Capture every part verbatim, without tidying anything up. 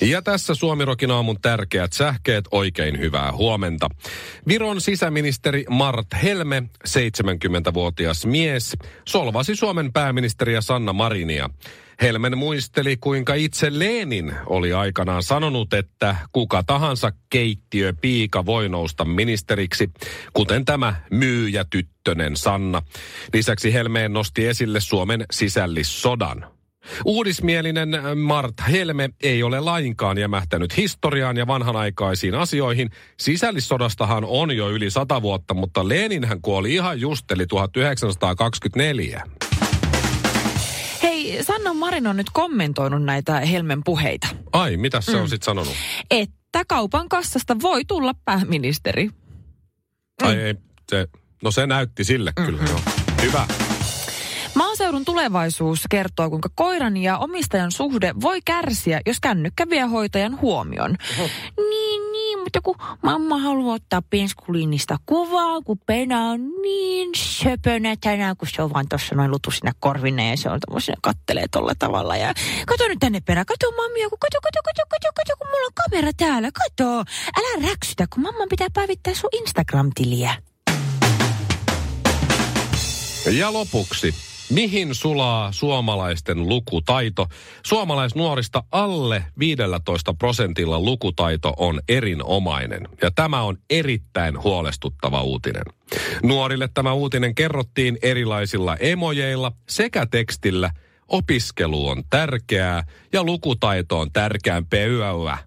Ja tässä Suomi Rockin aamun tärkeät sähkeet. Oikein hyvää huomenta. Viron sisäministeri Mart Helme, seitsemänkymmentävuotias mies, solvasi Suomen pääministeriä Sanna Marinia. Helmen muisteli, kuinka itse Lenin oli aikanaan sanonut, että kuka tahansa keittiöpiika voi nousta ministeriksi, kuten tämä myyjätyttönen Sanna. Lisäksi Helmeen nosti esille Suomen sisällissodan. Uudismielinen Mart Helme ei ole lainkaan jämähtänyt historiaan ja vanhanaikaisiin asioihin. Sisällissodastahan on jo yli sata vuotta, mutta Leninhän kuoli ihan just eli tuhatyhdeksänsataakaksikymmentäneljä. Hei, Sanna Marin on nyt kommentoinut näitä Helmen puheita. Ai, mitä se mm. on sitten sanonut? Että kaupan kassasta voi tulla pääministeri. Ai mm. ei, se, no se näytti sille mm-hmm. kyllä. Joo. Hyvä. Maaseudun tulevaisuus kertoo, kuinka koiran ja omistajan suhde voi kärsiä, jos kännykkä vie hoitajan huomion. Oho. Niin, niin, mutta kun mamma haluaa ottaa penskuliinista kuvaa, kun Pena on niin söpönä tänään, kun se on vaan tuossa noin lutu sinä korvineen ja se on tommosina, kattelee tolla tavalla. Ja kato nyt tänne Pena, kato mammia, kun kato, kato, kato, kato, kato, kun mulla on kamera täällä, kato. Älä räksytä, kun mamman pitää päivittää sun Instagram-tiliä. Ja lopuksi. Mihin sulaa suomalaisten lukutaito? Suomalaisnuorista alle viisitoista prosentilla lukutaito on erinomainen. Ja tämä on erittäin huolestuttava uutinen. Nuorille tämä uutinen kerrottiin erilaisilla emojeilla sekä tekstillä. Opiskelu on tärkeää ja lukutaito on tärkeämpiä yöllä.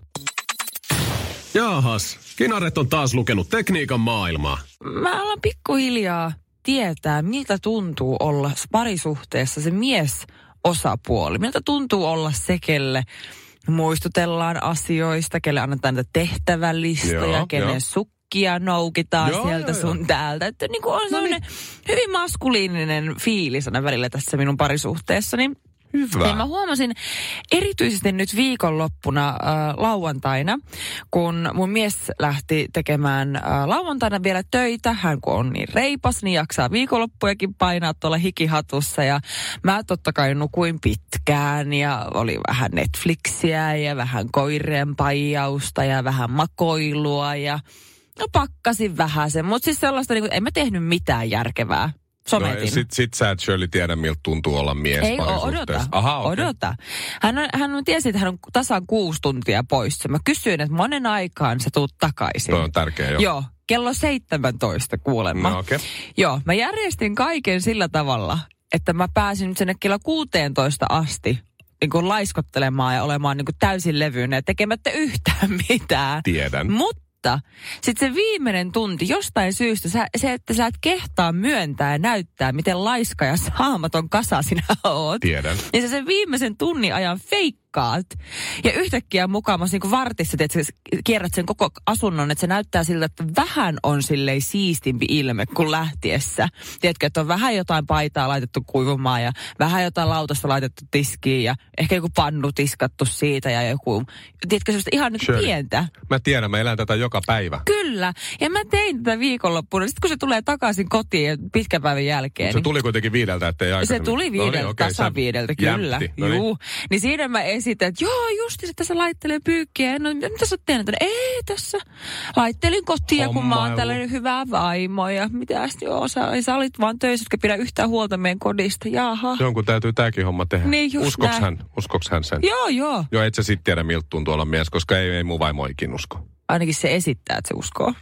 Jaahas, Kinaret on taas lukenut tekniikan maailmaa. Mä alan pikkuhiljaa tietää, miltä tuntuu olla parisuhteessa se miesosapuoli. Miltä tuntuu olla se, kelle muistutellaan asioista, kelle annetaan niitä tehtävälistoja, joo, kenen jo. sukkia noukitaan joo, sieltä joo, sun joo. täältä. Että niin kuin on no sellainen niin. hyvin maskuliininen fiilis aina välillä tässä minun parisuhteessani. Hyvä. Ja mä huomasin erityisesti nyt viikonloppuna äh, lauantaina, kun mun mies lähti tekemään äh, lauantaina vielä töitä. Hän kun on niin reipas, niin jaksaa viikonloppujakin painaa tuolla hikihatussa. Ja mä totta kai nukuin pitkään ja oli vähän Netflixiä ja vähän koireen paijausta ja vähän makoilua. Ja no pakkasin vähän sen, mutta siis sellaista, niin kuin, en mä tehnyt mitään järkevää. Sometin. No, sit, sit sä et Shirley tiedä, miltä tuntuu olla mies parisuhteessa. Aha, okay. Odota. Hän, on, hän tiesi, että hän on tasan kuusi tuntia poissa. Mä kysyin, että monen aikaan sä tuut takaisin. Toi on tärkeä, joo. Joo, kello seitsemäntoista kuulemma. No, okay. Joo, mä järjestin kaiken sillä tavalla, että mä pääsin sinne kello kuuteentoista asti niin kuin laiskottelemaan ja olemaan niin kuin täysin levyinen ja tekemättä yhtään mitään. Tiedän. Mut sitten se viimeinen tunti jostain syystä, sä, se, että sä et kehtaa myöntää ja näyttää, miten laiska ja saamaton kasa sinä oot. Tiedän. Ja sä sen viimeisen tunnin ajan feikkaat. Ja yhtäkkiä mukaamassa niin kuin vartissa, että sä kierrät sen koko asunnon, että se näyttää siltä, että vähän on silleen siistimpi ilme kuin lähtiessä. Tiedätkö, että on vähän jotain paitaa laitettu kuivumaan ja vähän jotain lautasta laitettu tiskiin ja ehkä joku pannu tiskattu siitä ja joku, tiedätkö, semmoista ihan niin kuin pientä. Mä tiedän, mä elän tätä joka päivä. Kyllä. Ja mä tein tätä viikonloppuna. Sitten kun se tulee takaisin kotiin pitkän päivän jälkeen. Se tuli kuitenkin viideltä, ettei aikaisemmin. Se tuli viideltä, no niin, okay, tasa viideltä, kyllä. No niin. Juu. Niin siinä mä esitän, että joo, justi, että tässä laittelee pyykkiä. No mitä sä oot tehnyt? Ei tässä. Laittelin kotiin, kun mä oon tällainen hyvä vaimo. Ja mitäs, joo, sä, sä olit vaan töissä, etkä pidä yhtään huolta meidän kodista. Jaaha. Jonkun täytyy tääkin homma tehdä. Niin just uskoks hän, uskoks hän sen? Joo, joo. Joo, et sä sit tiedä miltä tuntuu olla mies, koska ei, ei mun vaimo ikin usko. Ainakin se esittää, että se uskoo.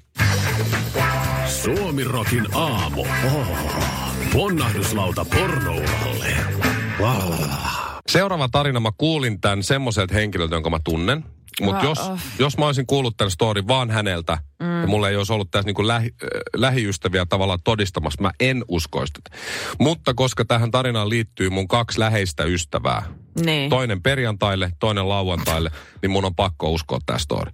Suomi Rockin aamu. Ponnahduslauta pornouralle. Seuraava tarina, mä kuulin tämän semmoiselta henkilöltä, jonka mä tunnen. Mutta jos, oh. jos mä olisin kuullut tämän storin vaan häneltä, mm. ja mulla ei olisi ollut tässä niinku lähi, äh, lähiystäviä tavallaan todistamassa, mä en uskoisi. Mutta koska tähän tarinaan liittyy mun kaksi läheistä ystävää, niin. toinen perjantaille, toinen lauantaille, niin mun on pakko uskoa tämä story.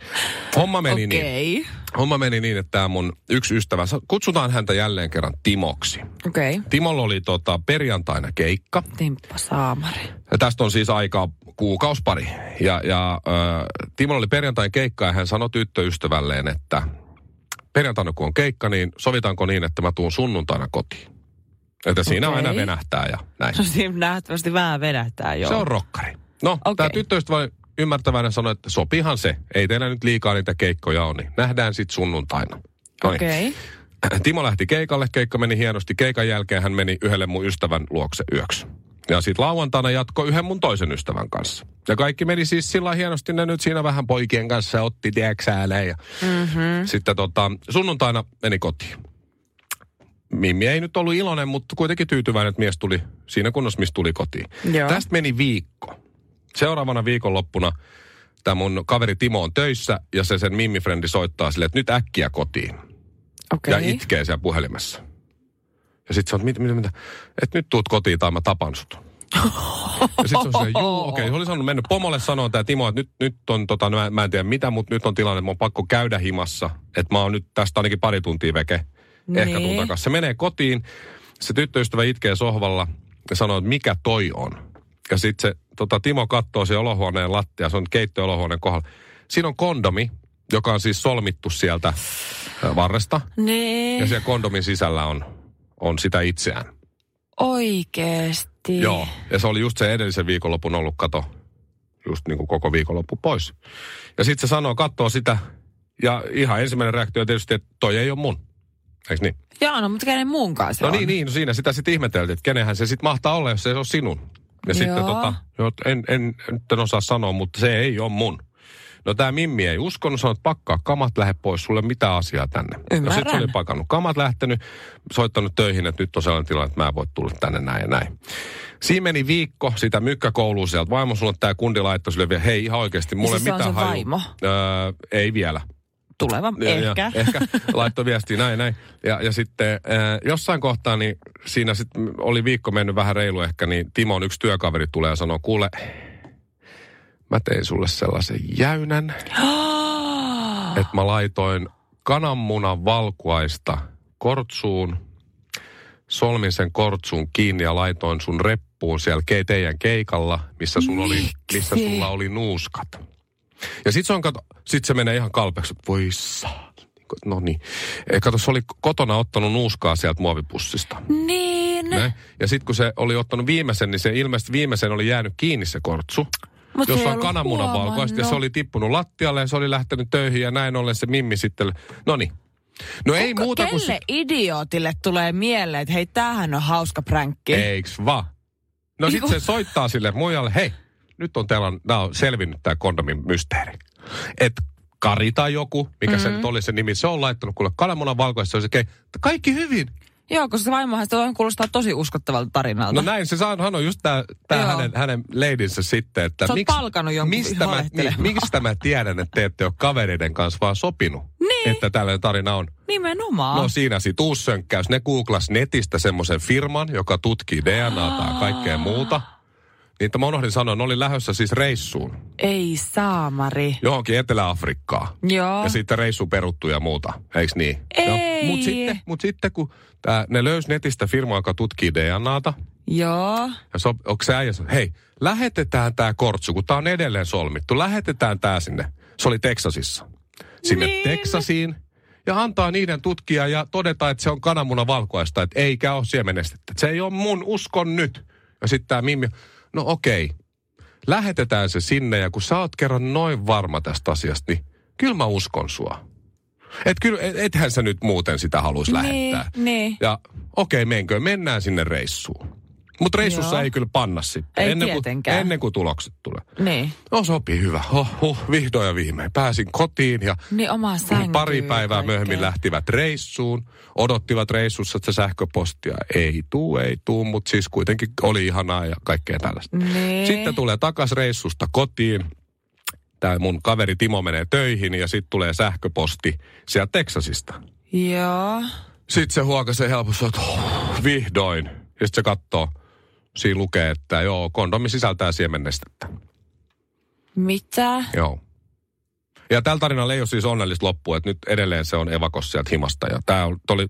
Homma meni, okay. niin, homma meni niin, että tämä mun yksi ystävä, kutsutaan häntä jälleen kerran Timoksi. Okay. Timolla oli tota, perjantaina keikka. Timppa Saamari. Ja tästä on siis aikaa kuukaus pari. Ja, ja äh, Timolla oli perjantain keikka ja hän sanoi tyttöystävälleen, että perjantaina kun on keikka, niin sovitaanko niin, että mä tuun sunnuntaina kotiin. Että siinä okay. aina venähtää ja näin. No siinä nähtävästi vähän venähtää, joo. Se on rokkari. No, okay. Tämä tyttöystävä ymmärtäväinen sanoi, että sopihan se. Ei teillä nyt liikaa niitä keikkoja ole, niin nähdään sitten sunnuntaina. Okei. Okay. Timo lähti keikalle, keikka meni hienosti. Keikan jälkeen hän meni yhdelle mun ystävän luokse yöksi. Ja sitten lauantaina jatkoi yhden mun toisen ystävän kanssa. Ja kaikki meni siis sillä hienosti, ne nyt siinä vähän poikien kanssa otti, tiedäksääleen. Ja mm-hmm. sitten tota, sunnuntaina meni kotiin. Mimmi ei nyt ollut iloinen, mutta kuitenkin tyytyväinen, että mies tuli siinä kunnossa, missä tuli kotiin. Joo. Tästä meni viikko. Seuraavana viikonloppuna tämä mun kaveri Timo on töissä ja se sen mimmifrendi soittaa silleen, että nyt äkkiä kotiin. Okay. Ja itkee siellä puhelimessa. Ja sit se on, mitä, mitä, mitä, että nyt tuut kotiin tai mä tapan sut. Ja sit se on silleen, juu, okei. Okay. Se oli sanonut, mennyt pomolle sanoa tämä Timo, että nyt, nyt on, tota, mä, mä en tiedä mitä, mutta nyt on tilanne, että mä oon pakko käydä himassa. Että mä oon nyt tästä ainakin pari tuntia veke. Ehkä niin. tuun takas. Se menee kotiin, se tyttöystävä itkee sohvalla ja sanoo, että mikä toi on. Ja sit se tota, Timo kattoo se olohuoneen lattia, se on keittiöolohuoneen kohdalla. Siinä on kondomi, joka on siis solmittu sieltä varresta. Niin. Ja siellä kondomin sisällä on, on sitä itseään. Oikeesti. Joo, ja se oli just se edellisen viikonlopun ollut kato, just niin kuin koko viikonloppu pois. Ja sit se sanoo, kattoo sitä ja ihan ensimmäinen reaktio tietysti, että toi ei ole mun. Eiks niin? Jaa, no, mutta kenen muunkaan se no on? No niin, niin, no siinä sitä sitten ihmeteltiin, että kenenhän se sitten mahtaa olla, jos se ei ole sinun. Ja joo. sitten tota, en, en, nyt en osaa sanoa, mutta se ei ole mun. No tää Mimmi ei uskonut, sanoi, että pakkaa kamat, lähde pois, sulle mitä asiaa tänne. Ymmärrän. No sit se oli pakannut kamat, lähtenyt, soittanut töihin, että nyt on sellainen tilanne, että mä en voi tulla tänne näin ja näin. Siinä meni viikko, sitä mykkäkouluun sieltä. Vaimo sulle tää kundi laittoi sille vielä, hei ihan oikeesti, mulle ei siis mitään haju. Vaimo? Öö, ei vielä. Tuleva, ja, ehkä. Ja, ehkä, laittoi viestiä näin, näin. Ja, ja sitten äh, jossain kohtaa, niin siinä sitten oli viikko mennyt vähän reilu ehkä, niin Timon yksi työkaveri tulee ja sanoo, kuule, mä tein sulle sellaisen jäynän, että mä laitoin kananmunan valkuaista kortsuun, solmin sen kortsuun kiinni ja laitoin sun reppuun siellä teidän keikalla, missä, sul oli, missä sulla oli nuuskat. Ja sit se on, kato, sit se menee ihan kalpeaksi, että voi saa. No niin. Kato, se oli kotona ottanut nuuskaa sieltä muovipussista. Niin. Näin. Ja sit kun se oli ottanut viimeisen, niin se ilmeisesti viimeisen oli jäänyt kiinni se kortsu. Mut jossa on kananmunan valkoista. Ja se oli tippunut lattialle ja se oli lähtenyt töihin ja näin ollen se Mimmi sitten. No niin. No ei Kuka, muuta kuin... Kelle se... idiootille tulee mieleen, että hei, tämähän on hauska pränkki. Eiks va? No Eiku... sit se soittaa sille muijalle, hei. Nyt on teillä, nämä on selvinnyt tämä kondomin mysteeri. Että Kari tai joku, mikä mm-hmm. se nyt oli se nimi, se on laittanut kuule kananmunan valkoista, se on se kei, kaikki hyvin. Joo, koska se vaimohan se kuulostaa tosi uskottavalta tarinalta. No näin, se hän on just tämä hänen, hänen leidinsä sitten, että sä miksi, palkannut jonkun mistä, mä, niin, mistä mä tiedän, että te ette ole kavereiden kanssa vaan sopinut, niin. että tällainen tarina on. Nimenomaan. No siinä sit uusi sönkkäys, ne googlas netistä semmoisen firman, joka tutkii D N A:ta ja kaikkea muuta. Niitä mä unohdin sanoa, ne oli lähdössä siis reissuun. Ei saamari. Johonkin Etelä-Afrikkaan. Joo. Ja sitten reissu peruttu ja muuta, eiks niin? Ei. No, mut, sitten, mut sitten kun tää, ne löysi netistä firmaa, joka tutkii D N A:ta. Joo. Ja so, onko se äijä sanoi, hei, lähetetään tää kortsu, kun tää on edelleen solmittu. Lähetetään tää sinne. Se oli Teksasissa. Sinne niin. Teksasiin. Ja antaa niiden tutkia ja todeta, että se on kananmunan valkoista, että eikä ole siemenestettä. Se ei ole mun, uskon nyt. Ja sitten tää Mimmi... No okei, lähetetään se sinne ja kun sä oot kerran noin varma tästä asiasta, niin kyllä mä uskon sua. Et kyllä, ethän sä nyt muuten sitä haluaisi nee, lähettää. Nee. Ja okei, menkö, mennään sinne reissuun. Mutta reissussa Joo. ei kyllä panna sitten. Ei ennen tietenkään. Kuin, ennen kuin tulokset tulee. Niin. No sopii hyvä. Huh, huh, vihdoin ja viimein. Pääsin kotiin ja niin oma sänkyy, pari päivää oikein. Myöhemmin lähtivät reissuun. Odottivat reissussa, että sähköpostia ei tuu, ei tuu, mutta siis kuitenkin oli ihanaa ja kaikkea tällaista. Niin. Sitten tulee takas reissusta kotiin. tää mun kaveri Timo menee töihin ja sit tulee sähköposti sieltä Teksasista. Joo. Sitten se huokaisee helposti, että oh, vihdoin. Ja sitten se katsoo, siinä lukee, että joo, kondomi sisältää siemennestettä. Mitä? Joo. Ja tällä tarinalla ei ole siis onnellista loppua, että nyt edelleen se on evakossa sieltä himasta. Ja tää oli,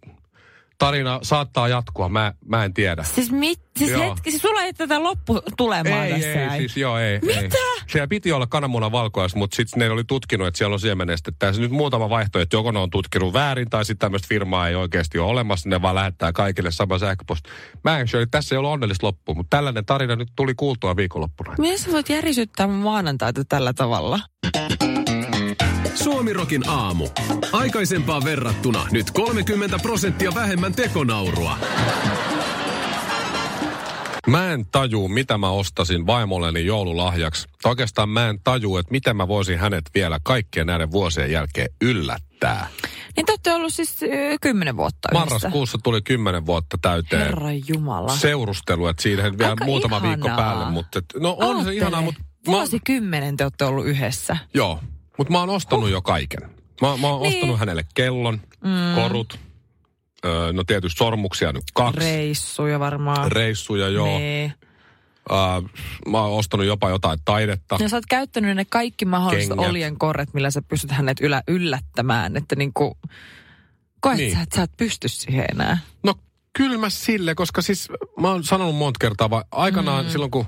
tarina saattaa jatkua, mä, mä en tiedä. Siis mit, siis joo. hetki, siis sulla ei tätä lopputulemaa ei, tässä. Ei, ei, siis joo, ei. Mitä? Ei. Siellä piti olla kananmunan valkoas, mutta sitten ne oli tutkinut, että siellä on siemenestettä. Ja nyt muutama vaihtoehto, että joko ne on tutkinut väärin, tai sitten tämmöistä firmaa ei oikeasti ole olemassa, ne vaan lähettää kaikille sama sähköposti. Mä en sure, että tässä ei ole onnellista loppua, mutta tällainen tarina nyt tuli kuultua viikonloppuna. Miten sä voit järisyttää maanantaita tällä tavalla? Suomi Rockin aamu. Aikaisempaan verrattuna nyt kolmekymmentä prosenttia vähemmän tekonaurua. Mä en tajuu, mitä mä ostasin vaimolleni joululahjaksi. Oikeastaan mä en tajuu, että miten mä voisin hänet vielä kaikkien näiden vuosien jälkeen yllättää. Niin te olette ollut siis kymmenen vuotta yhdessä. Marraskuussa tuli kymmenen vuotta täyteen. Herra Jumala. Seurustelu, että siihen vielä aika muutama ihanaa. Viikko päälle. Mutta, no on oottele. Se ihanaa, mutta... Vuosikymmenen te olette ollut yhdessä. Joo. Mutta mä oon ostanut huh. jo kaiken. Mä, mä oon niin. ostanut hänelle kellon, mm. korut, öö, no tietysti sormuksia nyt kaksi. Reissuja varmaan. Reissuja, joo. Niin. Uh, mä oon ostanut jopa jotain taidetta. Ja sä oot käyttänyt ne kaikki mahdolliset Kengät. Oljen korret, millä sä pystyt hänet ylä, yllättämään. Että niinku, koet niin. sä, että sä et pysty siihen enää. No kyllä mä sille, koska siis mä oon sanonut monta kertaa, vaan aikanaan mm. silloin kun...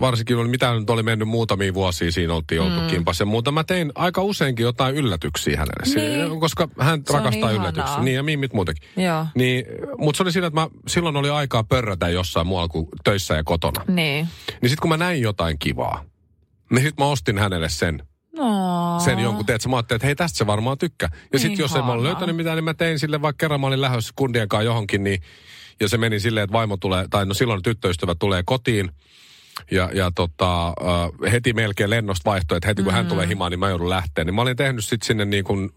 Varsinkin oli, mitä nyt oli mennyt muutamia vuosia, siinä oltiin oltu mm. kimpas ja muuta. Mä tein aika useinkin jotain yllätyksiä hänelle, niin. koska hän se rakastaa yllätyksiä. Niin ja mimmit muutenkin. Niin, mutta se oli siinä, että mä, silloin oli aikaa pörrätä jossain muualla kuin töissä ja kotona. Niin. Niin sit kun mä näin jotain kivaa, niin sit mä ostin hänelle sen. No. Sen jonkun teet. Mä ajattelin, että hei, tästä se varmaan tykkää. Ja sit niin jos en mä ole löytänyt mitään, niin mä tein sille, vaikka kerran mä olin lähdössä kundien kanssa johonkin, niin, ja se meni silleen, että vaimo tulee, tai no silloin tyttöystävä tulee kotiin. Ja, ja tota, uh, heti melkein lennosta vaihtoi, että heti kun mm. hän tulee himaan, niin mä joudun lähteä. Niin mä olin tehnyt sitten sinne niin kuin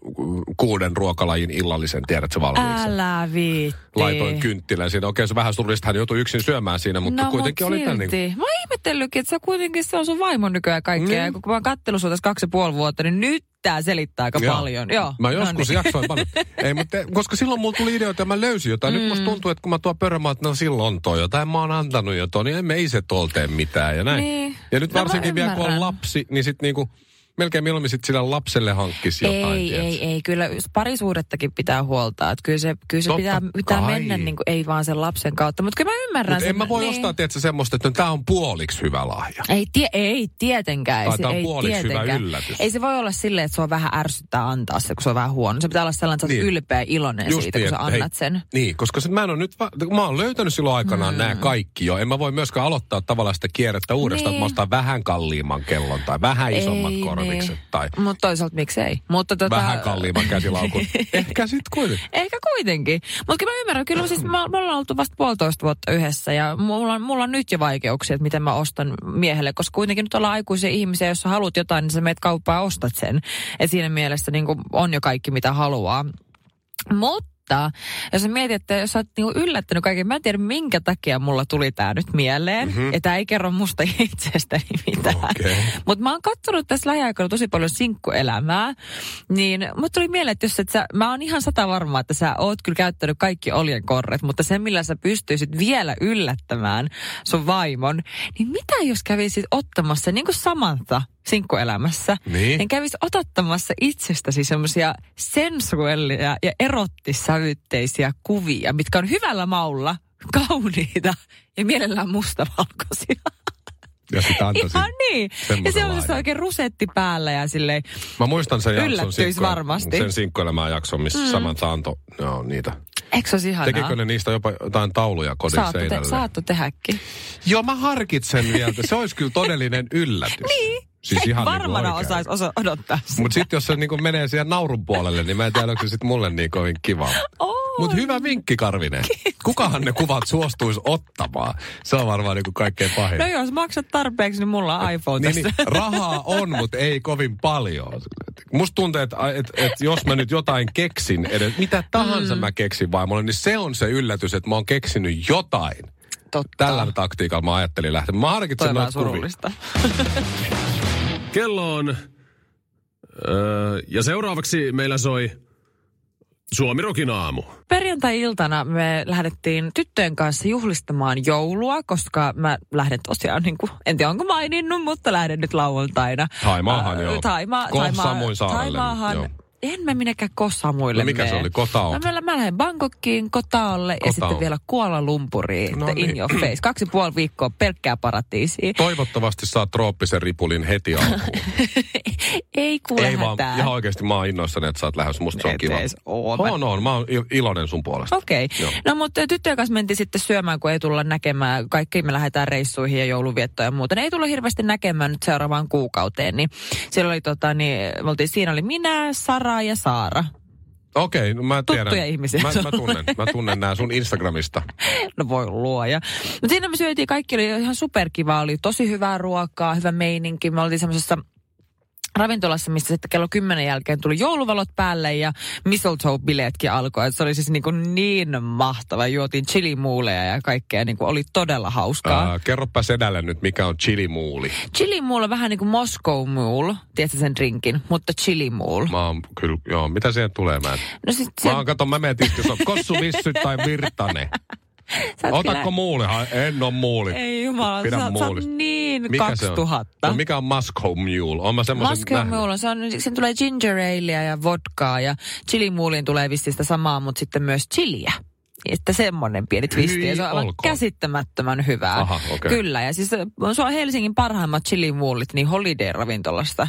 kuuden ruokalajin illallisen, tiedätkö, valmiiksi. Älä viitti. Laitoin kynttilän siinä. Okei, se vähän surullista, hän joutui yksin syömään siinä, mutta no, kuitenkin mut oli tämän niin kuin... Mä oon ihmetellytkin, että sä kuitenkin, se on sun vaimon nykyään kaikkea. Mm. Ja kun mä oon kattellut sua tässä kaksi ja puoli vuotta, niin nyt tää selittää aika joo. paljon. Joo. Mä joskus no niin. jaksoin paljon. Ei, mutta koska silloin mulla tuli ideoita ja mä löysin jotain. Mm. Nyt musta tuntuu, että kun mä tuon pörrämaan, että no silloin toi jotain, mä oon antanut jotain, niin emme isä toltee mitään ja näin. Niin. Ja nyt no, varsinkin vielä kun on lapsi, niin sit niinku melkein mieluummin sit sillä lapselle hankkisi jotain. Ei, tiedät. ei, ei. Kyllä parisuudettakin pitää huoltaa. Että kyllä se, kyllä se pitää, pitää mennä niinku, ei vaan sen lapsen kautta. Mutta kyllä mä ymmärrän mut sen. Mutta en mä voi niin. ostaa, tiedätkö, semmoista, että no, tää on puoliksi hyvä lahja. Ei, tie, ei tietenkään. Tai se, tää on ei, puoliksi tietenkään. Hyvä yllätys. Ei se voi olla silleen, että sua vähän ärsyttää antaa se, kun se on vähän huono. Se pitää olla sellainen, että sä oot niin. ylpeä iloinen just siitä, tiedät, kun sä annat hei, sen. Niin, koska sit mä en ole nyt, mä oon löytänyt silloin aikanaan hmm. nämä kaikki jo. En mä voi myöskään aloittaa tavallaan sitä kierrettä uudestaan, niin. että mä ostan vähän kalliimman kellon tai vähän isommat korot. Tai... Mutta toisaalta miksei. Mutta tota... Vähän kalliimman käsilaukun. Ehkä sit kuitenkin. Ehkä kuitenkin. Mutta mä ymmärrän, kyllä siis me ollaan oltu vasta puolitoista vuotta yhdessä ja mulla on, mulla on nyt jo vaikeuksia, että miten mä ostan miehelle, koska kuitenkin nyt ollaan aikuisia ihmisiä, jos sä haluat jotain, niin sä meet kauppaan ja ostat sen. Et siinä mielessä niin kun on jo kaikki, mitä haluaa. Mutta jos sä mietit, että jos sä oot niinku yllättänyt kaiken, mä en tiedä minkä takia mulla tuli tää nyt mieleen, mm-hmm. ja tää ei kerro musta itsestäni mitään. Okay. Mutta mä oon katsonut tässä lähiaikoina tosi paljon sinkkuelämää, niin mut tuli mieleen, että jos et sä, mä oon ihan sata varmaa, että sä oot kyllä käyttänyt kaikki oljenkorret, mutta sen millä sä pystyisit vielä yllättämään sun vaimon, niin mitä jos kävisit ottamassa niin kuin Samantha sinkkuelämässä, niin, niin kävisi otottamassa itsestäsi semmoisia sensuellia ja erottisävytteisiä kuvia, mitkä on hyvällä maulla, kauniita ja mielellään mustavalkoisia. Ja sitä antaisin. Ihan niin. Ja se on oikein rusetti päällä ja silleen. Mä muistan sen jakson sinkku, sen sinkkuelämään jakson, missä mm. Samantha antoi no, niitä. Eikö se olisi ihanaa? Tekikö ne niistä jopa jotain tauluja kodin saattu seinälle? Te, saattu tehdäkin. Joo, mä harkitsen vielä. Se olisi kyllä todellinen yllätys. Niin. Siis ihan varmana niin osaisi osa odottaa sitä. Mutta sitten jos se niinku menee siihen naurun puolelle, niin mä en tiedä, onko se sitten mulle niin kovin kivaa. Mutta hyvä vinkki, Karvinen. Kukahan ne kuvat suostuisi ottamaan? Se on varmaan niinku kaikkein pahin. No jos maksat tarpeeksi, niin mulla on iPhone tässä. Niin, niin, rahaa on, mutta ei kovin paljon. Musta tuntuu, että et, et jos mä nyt jotain keksin, edes, mitä tahansa mm. mä keksin vaimolle, niin se on se yllätys, että mä oon keksinyt jotain. Totta. Tällä taktiikalla mä ajattelin lähteä. Mä harkitsen noita kuvia. Kello on. Öö, ja seuraavaksi meillä soi Suomi Rockin aamu. Perjantai-iltana me lähdettiin tyttöjen kanssa juhlistamaan joulua, koska mä lähden tosiaan, niin kuin, en tiedä onko maininnut, mutta lähden nyt lauantaina. Taimaahan äh, joo. Taima, taima, Samuin saarelle. Taimaahan. Joo. En mä minäkään Kosamuille no mikä mene. Se oli? Kotao? No mä lähden Bangkokkiin, Kotaolle Kotao. Ja sitten vielä Kuala Lumpuriin. No niin. In your face. Kaksi ja puoli viikkoa pelkkää paratiisia. Toivottavasti saat trooppisen ripulin heti alkuun. Ei kuule Ei hätää. Vaan, ihan oikeasti mä oon innoissani, että sä oot lähdössä. Musta se on kiva. On, on. Mä oon iloinen sun puolesta. Okei. Okay. No mutta tyttöjen kanssa mentiin sitten syömään, kun ei tulla näkemään. Kaikki me lähdetään reissuihin ja jouluviettoon ja muuta. Ne ei tulla hirveästi näkemään nyt seuraavaan kuukauteen. Niin siellä oli tota niin, me oltiin, siinä oli minä, Sara ja Saara. Okei, no mä tiedän. Tuttuja ihmisiä. Mä, mä tunnen, mä tunnen nää sun Instagramista. No voi luoja. Mutta siinä me syötiin, kaikki oli ihan superkivaa, oli tosi hyvää ruokaa, hyvä meininki. Me oltiin semmoisessa ravintolassa, missä sitten kello kymmenen jälkeen tuli jouluvalot päälle ja mistletoe-bileetkin alkoi. Et se oli siis niin, kuin niin mahtava. Juotiin chilimuuleja ja kaikkea. Niin kuin oli todella hauskaa. Äh, kerropa sedälle nyt, mikä on chilimuuli. Chilimuuli on vähän niin kuin Moscow Mule. Tiedätkö sen drinkin? Mutta chilimuuli. Mä oon kyllä, joo. Mitä siihen tulee? Mä, no sit mä oon, se... kato, mä mietin, jos on kossuvissyt tai virtane. Otatko kyllä... muulihan? En ole muuli. Ei jumala, pidän sä, muulista. Sä niin mikä kaksituhatta. Se on? No, mikä on Moscow Mule? Oon mä semmoisen nähnyt. Mule, se on, sen tulee ginger alea ja vodkaa ja chilimuuliin tulee vissiin sitä samaa, mutta sitten myös chiliä. Että semmoinen pieni twisti. Ja se on aivan käsittämättömän hyvää. Aha, okay. Kyllä, ja siis se on Helsingin parhaimmat chilimuulit, niin Holiday ravintolasta.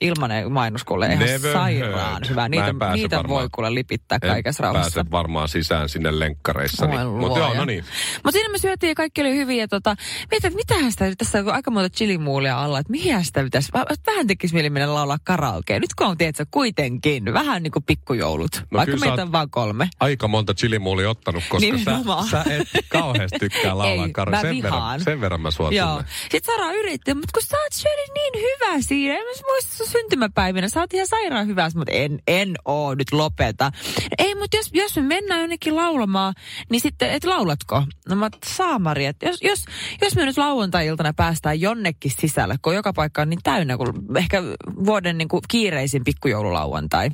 Ilmanen mainos kuulee ihan sairaan hyvää. Niitä, niitä varmaan, voi kuule lipittää kaikessa rauhassa. Pääset varmaan sisään sinne lenkkareissa. Mutta joo, no niin. Mutta siinä me syötiin ja kaikki oli hyviä. Tota, mietin, että mitähän sitä, tässä on aika monta chilimuulia alla, että mihin sitä pitäisi, vähän tekisi mieli mennä laulaa karaokea. Nyt kun on, tiedätkö, kuitenkin vähän niin kuin pikkujoulut. No vaikka meitä on vaan kolme. Aika monta chilimuulia ottanut, koska niin, sä, sä et kauheasti tykkää laulaa karaokea. Sen verran, sen verran mä suosin. Joo. Sitten Sara yritti, mutta kun sä oot syönyt niin hyvä siinä, en muista syntymäpäivinä. Sä oot ihan sairaan hyvässä, mutta en, en oo, nyt lopeta. Ei, mutta jos, jos me mennään jonnekin laulamaan, niin sitten, et laulatko? No mä saamari, että jos, jos, jos me nyt lauantai-iltana päästään jonnekin sisälle, kun joka paikka on niin täynnä, kun ehkä vuoden niin kuin kiireisin pikkujoululauantai.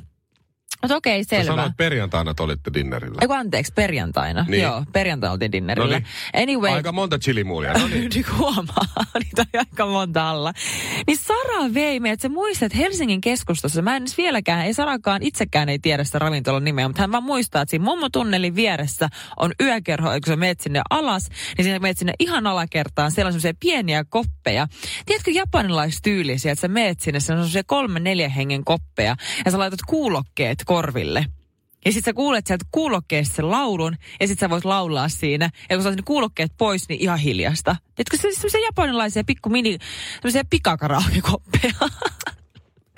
Mutta okei, selvä. Sä sanoit perjantaina, että olitte dinnerillä. Eiku anteeksi, perjantaina. Niin. Joo, perjantaina oltiin dinnerillä. Anyway. Aika monta chilimuulia. No niin. Nyt huomaa, niitä on aika monta alla. Niin Sara vei me, että sä muistat Helsingin keskustassa. Mä en edes vieläkään, ei Sarakaan itsekään ei tiedä sitä ravintolan nimeä, mutta hän vaan muistaa, että siinä Momotunnelin vieressä on yökerho, kun sä meet sinne alas, niin sinä meet sinne ihan alakertaan. Siellä on semmoisia pieniä koppeja. Tiedätkö japanilaistyylisiä, että sä meet sinne, se on semmoisia kolme, neljä hengen koppeja ja sä laitat kuulokkeet korville. Ja sit sä kuulet sieltä kuulokkeessa sen laulun, ja sit sä voit laulaa siinä. Ja kun sä oot ne kuulokkeet pois, niin ihan hiljasta. Etkö se semmoisia japanilaisia pikku mini, semmoisia pikakaraokekoppeja?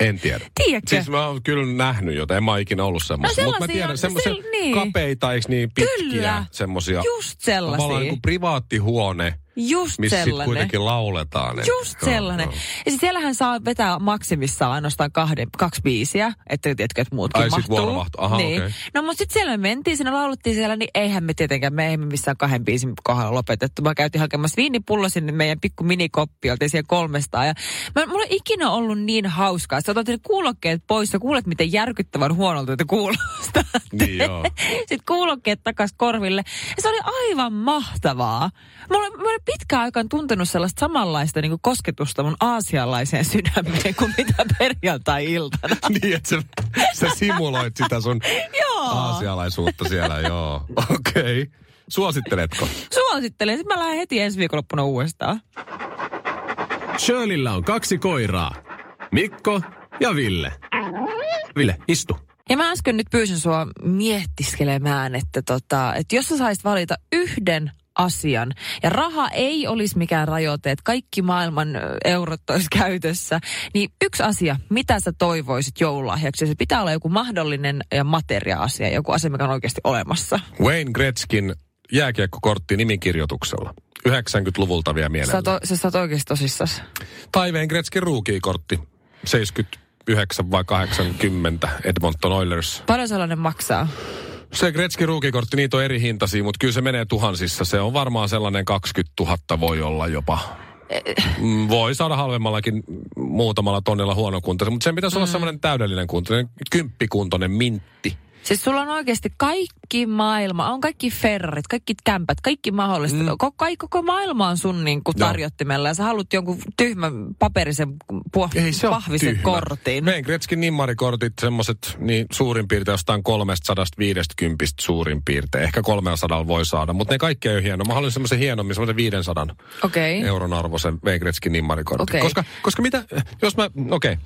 En tiedä. Tiedätkö? Siis mä oon kyllä nähnyt jotain, en mä ikinä ollut semmoisia. No mutta mä tiedän semmoisia sell- niin. kapeita, eikö niin pitkiä? Kyllä, semmosia, just sellaisia. Tavallaan niin kuin privaattihuone. Just missä sellainen. Missä kuitenkin lauletaan. Että, just no, sellainen. No. Ja siis siellähän saa vetää maksimissaan ainoastaan kahden, kaksi biisiä, että tiedätkö, että muutkin Ai, mahtuu. Ai mahtu. Aha, niin. Okei. Okay. No mutta sitten siellä me mentiin, siinä laulettiin siellä, niin eihän me tietenkään, me eihän missään kahden biisin kohdalla lopetettu. Mä käytiin hakemassa viinipullo sinne meidän pikku minikoppi, oltiin siellä kolmestaan. Ja mä, mulla ei ikinä ollut niin hauskaa. Sä otat ne kuulokkeet pois ja kuulet, miten järkyttävän huonolta te kuulostaa. Niin joo. Sitten kuulokkeet takas korville. Ja se oli aivan mahtavaa. Mulla, mulla pitkään aikaan tuntenut sellaista samanlaista niin kuin kosketusta mun aasialaiseen sydämeen kuin mitä perjantai-iltana. Niin, että sä, sä simuloit sitä sun aasialaisuutta siellä, joo. Okei. Okay. Suositteletko? Suosittelen. Sitten mä lähden heti ensi viikonloppuna uudestaan. Shirleyllä on kaksi koiraa. Mikko ja Ville. Ville, istu. Ja mä äsken nyt pyysin sua miettiskelemään, että, tota, että jos sä saisit valita yhden asian. Ja raha ei olisi mikään rajoite, että kaikki maailman eurot olisi käytössä. Niin yksi asia, mitä sä toivoisit joululahjaksi, se pitää olla joku mahdollinen ja materia-asia, joku asia, mikä on oikeasti olemassa. Wayne Gretzkin jääkiekkokortti nimikirjoituksella. yhdeksänkymmentäluvulta vielä mielellä. Sä, to, sä oot oikeasti tosissas. Tai Wayne Gretzkin ruukiikortti. seitsemänkymmentäyhdeksän vai kahdeksankymmentä Edmonton Oilers. Paljon sellainen maksaa? Se Gretzkin ruukikortti, niitä on eri hintaisia, mutta kyllä se menee tuhansissa. Se on varmaan sellainen kaksikymmentätuhatta voi olla jopa. Voi saada halvemmallakin, muutamalla tonnilla huonokuntoinen, mutta sen pitäisi mm. olla semmoinen täydellinen kuntoinen, kymppikuntoinen mintti. Siis sulla on oikeasti kaikki maailma, on kaikki Ferrarit, kaikki kämpät, kaikki mahdollista. Mm. Koko, koko maailma on sun niin kuin tarjottimella ja sä haluat jonkun tyhmän paperisen puh- Ei, pahvisen kortin. Wayne Gretzkin nimmarikortit, semmoiset niin suurin piirtein jostain kolmesataaviisikymmentä suurin piirtein. Ehkä kolmesataa voi saada, mutta ne kaikki ei ole hienoa. Mä haluaisin semmoisen hienommin, semmoisen viisisataa okay. euron arvoisen Wayne Gretzkin nimmarikortin. Okay. Koska, koska mitä, jos mä, okei. Okay.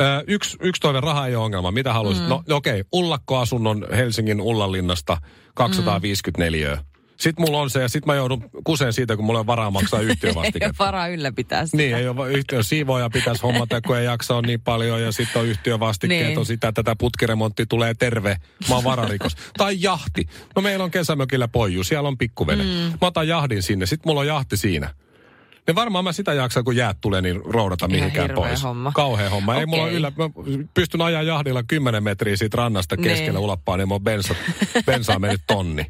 Öö, yksi, yksi toive, raha ei ole ongelma. Mitä haluaisit? Mm. No okei, okay. Ullakkoasunnon Helsingin Ullanlinnasta kaksisataaviisikymmentäneljä. Mm. Sitten mulla on se ja sitten mä joudun kuseen siitä, kun mulla on varaa maksaa yhtiövastiketta. Ei ole varaa ylläpitää sitä. Niin, ei ole yhtiön siivoja pitäisi hommata, kun ei jaksa on niin paljon ja sitten on yhtiövastikkeet niin. On sitä, tätä putkiremontti tulee terve. Mä oon vararikos. Tai jahti. No meillä on kesämökillä poiju, siellä on pikkuvene. Mm. Mä otan jahdin sinne, sitten mulla on jahti siinä. Ne varmaan mä sitä jaksaa, kun jäät tulee, niin roudata mihinkään pois. Homma. Kauhea homma. Okay. Ei mulla yllä, mä pystyn ajaa jahdilla kymmenen metriä siitä rannasta keskellä niin. Ulappaa, niin mun bensa, bensaa mennyt tonni.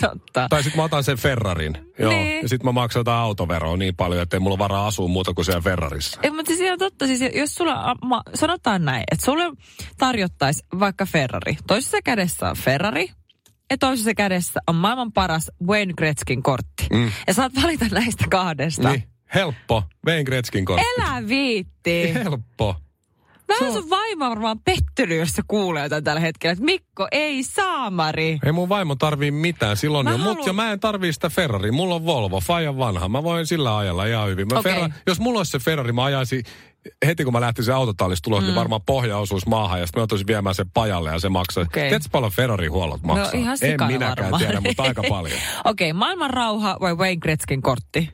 Totta. Tai sit mä otan sen Ferrarin. Joo. Niin. Ja sit mä maksan jotain autoveroa niin paljon, ettei mulla varaa asua muuta kuin siellä Ferrarissa. Ei, mutta siis ihan totta. Siis jos sulla, ma, sanotaan näin, että sulle tarjottaisi vaikka Ferrari. Toisessa kädessä on Ferrari. Ja toisessa kädessä on maailman paras Wayne Gretzkin kortti. Mm. Ja saat valita näistä kahdesta. Niin, helppo. Wayne Gretzkin kortti. Elä viitti. Helppo. Vähän sun vaimo on varmaan pettynyt, jos se kuulee jotain tällä hetkellä, että Mikko, ei saamari. Ei mun vaimo tarvii mitään, silloin jo. Haluun... Mut ja mä en tarvii sitä Ferraria. Mulla on Volvo, fajan vanha. Mä voin sillä ajalla ihan hyvin. Mä okay. Ferra... Jos mulla olisi se Ferrari, mä ajaisin... Heti kun mä lähtisin autotallista tulos, mm. niin varmaan pohja osuisi maahan ja sitten mä joutuisin viemään sen pajalle ja se maksaa. Okay. Tiedätkö paljon Ferrari-huollot maksaa? No ihan sikana en minäkään varmaan. Tiedä, mutta aika paljon. Okei, okay, maailman rauha vai Wayne Gretzkin kortti?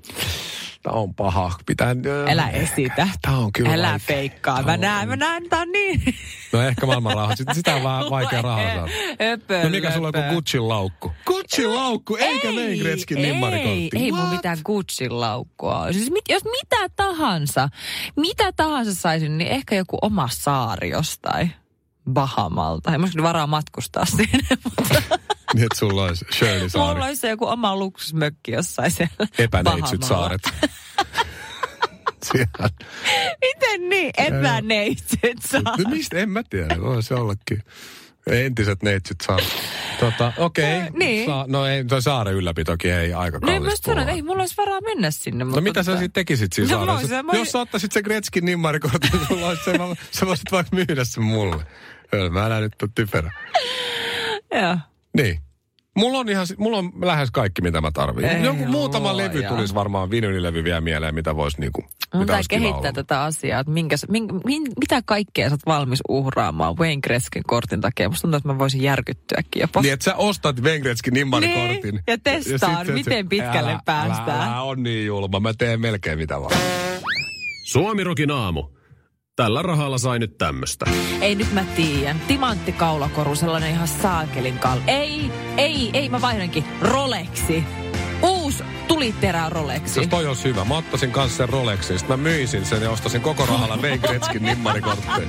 Tää on paha. Pitää... Älä esitä. Tää on kyllä Älä vaikea. Feikkaa. Mä näen, mä näen, tää on niin. No ehkä maailman rauha. Sitä on vähän vaikea rahaa saada. Öpö, no mikä sulla on kuin Gucciin laukku? Gucciin laukku, eikä Wayne Gretzkin nimmarikortti. Ei, ei mun mitään Gucciin laukkua. Siis mit, jos mitä tahansa, mitä tahansa saisin, niin ehkä joku oma saari jostain Bahamalta. En mä olisi varaa matkustaa sinne, mutta... Niin, että sulla olisi Shirley Saari. Mulla olisi joku oma luksusmökki jossain siellä Epäneitsyt saaret. Miten niin? Epäneitsyt saaret. No, mistä? En mä tiedä. Voi se ollakin. Entiset neitsyt saaret. Tota, okei. Okay. No, niin. Sa- no ei, saaren ylläpitokin ei aika kallista. No mä sanoin, että ei mulla olisi varaa mennä sinne. Mutta no mitä sä sitten tekisit siinä no, saaressa? Jos, mä... jos sä ottaisit sen Gretzkin nimmarikortin, niin sulla olisi se, sä voisit vaikka myydä sen mulle. Mä älä nyt ole typerä. Joo. Niin. Mulla on ihan, mulla on lähes kaikki, mitä mä tarvitsen. Joku muutama levy tulisi varmaan, vinylilevy vielä mieleen, mitä voisi niinku, no, mitä olisi kehittää olla. Tätä asiaa, että minkä, minkä, minkä, mitä kaikkea sä oot valmis uhraamaan Wayne Gretzkin kortin takia. Musta tuntuu, että mä voisin järkyttyäkin jopa. Niin, että sä ostat Wayne Gretzkin nimmarikortin. Niin, ja testaan, ja miten pitkälle älä, päästään. Älä on niin julma, mä teen melkein mitä vaan. Suomi Rockin aamu. Tällä rahalla sai nyt tämmöstä. Ei, nyt mä tiedän. Timanttikaulakoru, sellainen ihan saakelin kal... Ei, ei, ei, mä vaihdankin. Rolexi. Uusi tuliterä Rolexi. Siis toi olisi hyvä. Mä ottaisin kanssa sen Rolexin. Sitten mä myisin sen ja ostasin koko rahalla Wayne Gretzkin nimmarikortteen.